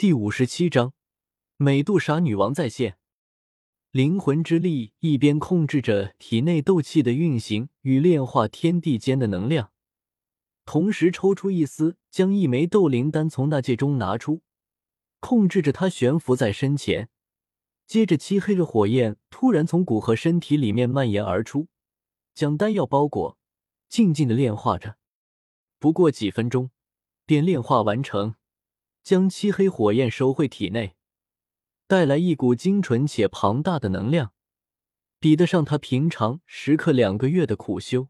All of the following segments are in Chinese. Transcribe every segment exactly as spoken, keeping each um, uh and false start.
第五十七章，美杜莎女王再现。灵魂之力一边控制着体内斗气的运行与炼化天地间的能量，同时抽出一丝，将一枚斗灵丹从纳戒中拿出，控制着它悬浮在身前。接着，漆黑的火焰突然从骨和身体里面蔓延而出，将丹药包裹，静静地炼化着。不过几分钟，便炼化完成。将漆黑火焰收回体内，带来一股精纯且庞大的能量，比得上他平常时刻两个月的苦修，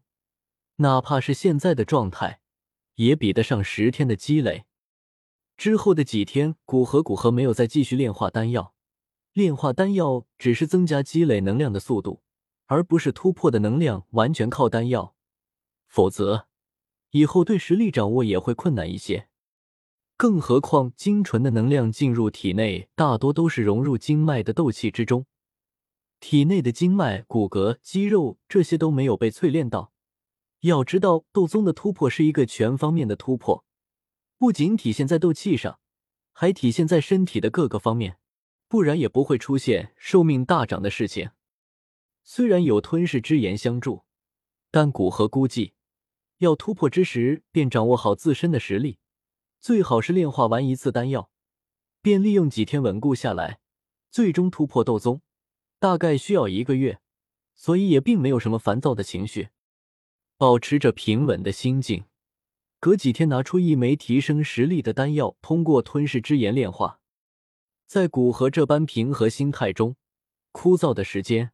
哪怕是现在的状态，也比得上十天的积累。之后的几天，古河古河没有再继续炼化丹药，炼化丹药只是增加积累能量的速度，而不是突破的能量完全靠丹药，否则以后对实力掌握也会困难一些。更何况精纯的能量进入体内大多都是融入经脉的斗气之中，体内的经脉、骨骼、肌肉这些都没有被淬炼到。要知道斗宗的突破是一个全方面的突破，不仅体现在斗气上，还体现在身体的各个方面，不然也不会出现寿命大涨的事情。虽然有吞噬之炎相助，但古河估计要突破之时便掌握好自身的实力，最好是炼化完一次丹药，便利用几天稳固下来，最终突破斗宗，大概需要一个月，所以也并没有什么烦躁的情绪，保持着平稳的心境。隔几天拿出一枚提升实力的丹药，通过吞噬之炎炼化。在古河这般平和心态中，枯燥的时间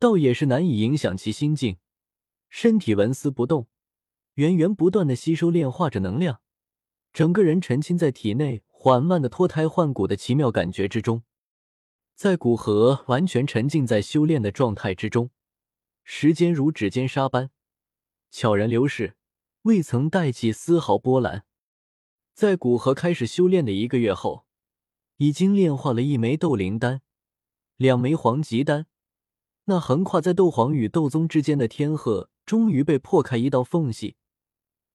倒也是难以影响其心境，身体纹丝不动，源源不断的吸收炼化着能量。整个人沉浸在体内缓慢的脱胎换骨的奇妙感觉之中，在古河完全沉浸在修炼的状态之中，时间如指尖沙般悄然流逝，未曾带起丝毫波澜。在古河开始修炼的一个月后，已经炼化了一枚斗灵丹，两枚黄极丹，那横跨在斗皇与斗宗之间的天壑终于被破开一道缝隙，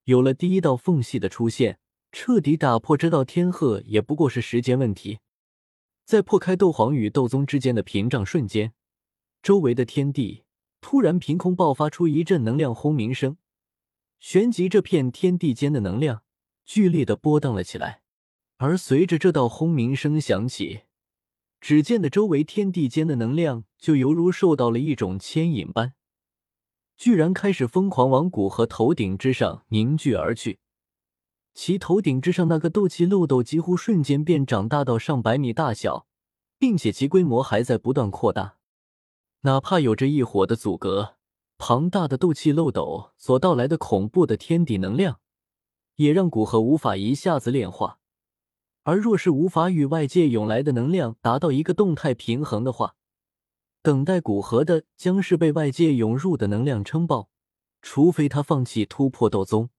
有了第一道缝隙的出现，彻底打破这道天壑也不过是时间问题。在破开斗皇与斗宗之间的屏障瞬间，周围的天地突然凭空爆发出一阵能量轰鸣声，旋即这片天地间的能量剧烈地波荡了起来。而随着这道轰鸣声响起，只见的周围天地间的能量就犹如受到了一种牵引般，居然开始疯狂往古河头顶之上凝聚而去。其头顶之上那个斗气漏斗几乎瞬间便长大到上百米大小，并且其规模还在不断扩大。哪怕有着一火的阻隔，庞大的斗气漏斗所到来的恐怖的天地能量，也让古河无法一下子炼化。而若是无法与外界涌来的能量达到一个动态平衡的话，等待古河的将是被外界涌入的能量撑爆，除非他放弃突破斗宗，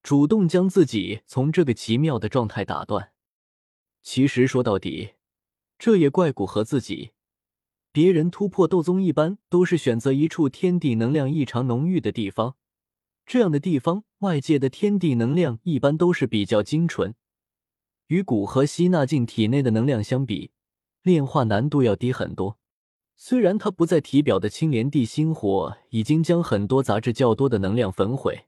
主动将自己从这个奇妙的状态打断。其实说到底，这也怪古河自己。别人突破斗宗一般都是选择一处天地能量异常浓郁的地方，这样的地方外界的天地能量一般都是比较精纯，与古河吸纳进体内的能量相比，炼化难度要低很多。虽然他不再体表的青莲地心火已经将很多杂质较多的能量焚毁，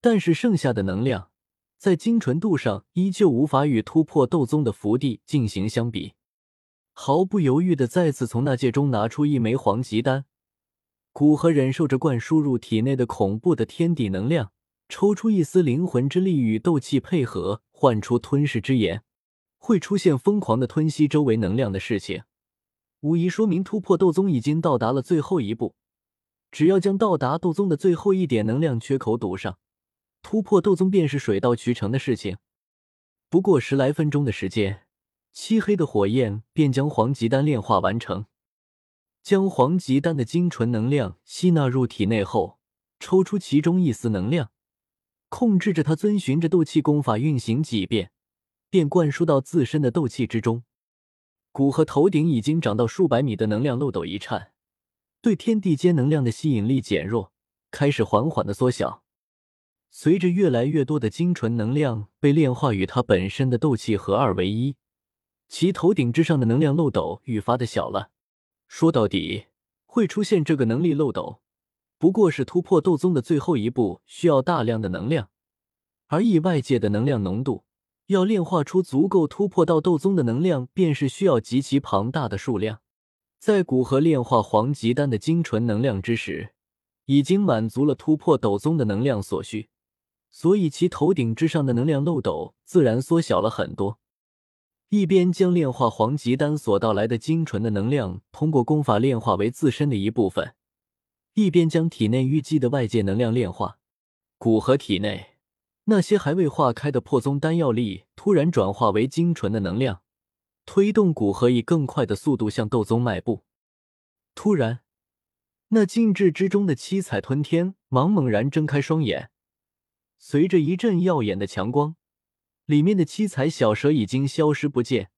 但是剩下的能量在精纯度上依旧无法与突破斗宗的福地进行相比。毫不犹豫地再次从纳戒中拿出一枚黄极丹，古河忍受着灌输入体内的恐怖的天地能量，抽出一丝灵魂之力与斗气配合，唤出吞噬之炎。会出现疯狂地吞吸周围能量的事情，无疑说明突破斗宗已经到达了最后一步，只要将到达斗宗的最后一点能量缺口堵上，突破斗宗便是水到渠成的事情。不过十来分钟的时间，漆黑的火焰便将黄极丹炼化完成。将黄极丹的精纯能量吸纳入体内后，抽出其中一丝能量，控制着它遵循着斗气功法运行几遍，便灌输到自身的斗气之中。古河头顶已经长到数百米的能量漏斗一颤，对天地间能量的吸引力减弱，开始缓缓的缩小。随着越来越多的精纯能量被炼化与它本身的斗气合二为一，其头顶之上的能量漏斗愈发的小了。说到底，会出现这个能力漏斗，不过是突破斗宗的最后一步，需要大量的能量，而以外界的能量浓度，要炼化出足够突破到斗宗的能量，便是需要极其庞大的数量。在古河炼化黄极丹的精纯能量之时，已经满足了突破斗宗的能量所需，所以其头顶之上的能量漏斗自然缩小了很多。一边将炼化黄极丹所到来的精纯的能量通过功法炼化为自身的一部分，一边将体内淤积的外界能量炼化。古河体内那些还未化开的破宗丹药力突然转化为精纯的能量，推动古河以更快的速度向斗宗迈步。突然，那静止之中的七彩吞天忙猛然睁开双眼，随着一阵耀眼的强光，里面的七彩小蛇已经消失不见，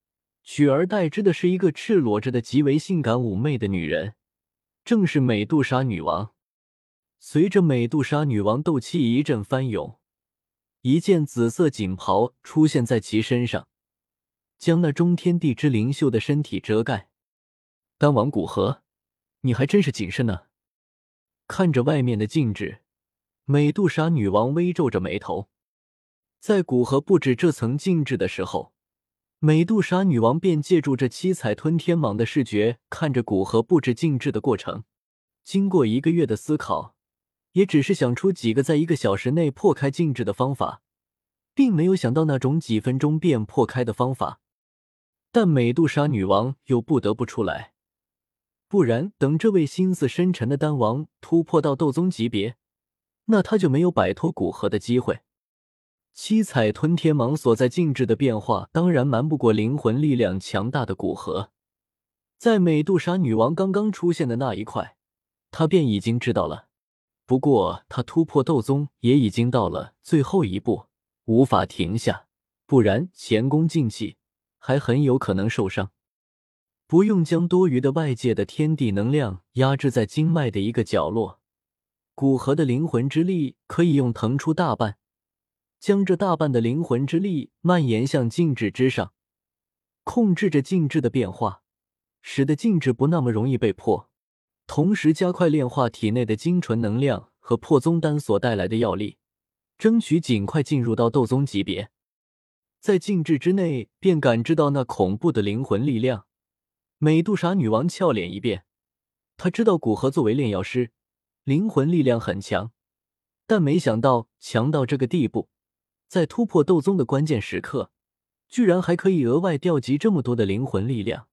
取而代之的是一个赤裸着的极为性感妩媚的女人，正是美杜莎女王。随着美杜莎女王斗气一阵翻涌，一件紫色锦袍出现在其身上，将那中天地之灵秀的身体遮盖。丹王古河，你还真是谨慎呢。看着外面的禁制，美杜莎女王微皱着眉头。在古河布置这层禁制的时候，美杜莎女王便借助这七彩吞天蟒的视觉看着古河布置禁制的过程。经过一个月的思考，也只是想出几个在一个小时内破开禁制的方法，并没有想到那种几分钟便破开的方法。但美杜莎女王又不得不出来，不然等这位心思深沉的丹王突破到斗宗级别，那他就没有摆脱古河的机会。七彩吞天蟒所在禁制的变化当然瞒不过灵魂力量强大的古河，在美杜莎女王刚刚出现的那一块，她便已经知道了。不过她突破斗宗也已经到了最后一步，无法停下，不然前功尽弃，还很有可能受伤。不用将多余的外界的天地能量压制在经脉的一个角落，古河的灵魂之力可以用腾出大半，将这大半的灵魂之力蔓延向禁制之上，控制着禁制的变化，使得禁制不那么容易被破，同时加快炼化体内的精纯能量和破宗丹所带来的药力，争取尽快进入到斗宗级别。在禁制之内便感知到那恐怖的灵魂力量，美杜莎女王俏脸一变，她知道古河作为炼药师，灵魂力量很强，但没想到强到这个地步，在突破斗宗的关键时刻，居然还可以额外调集这么多的灵魂力量，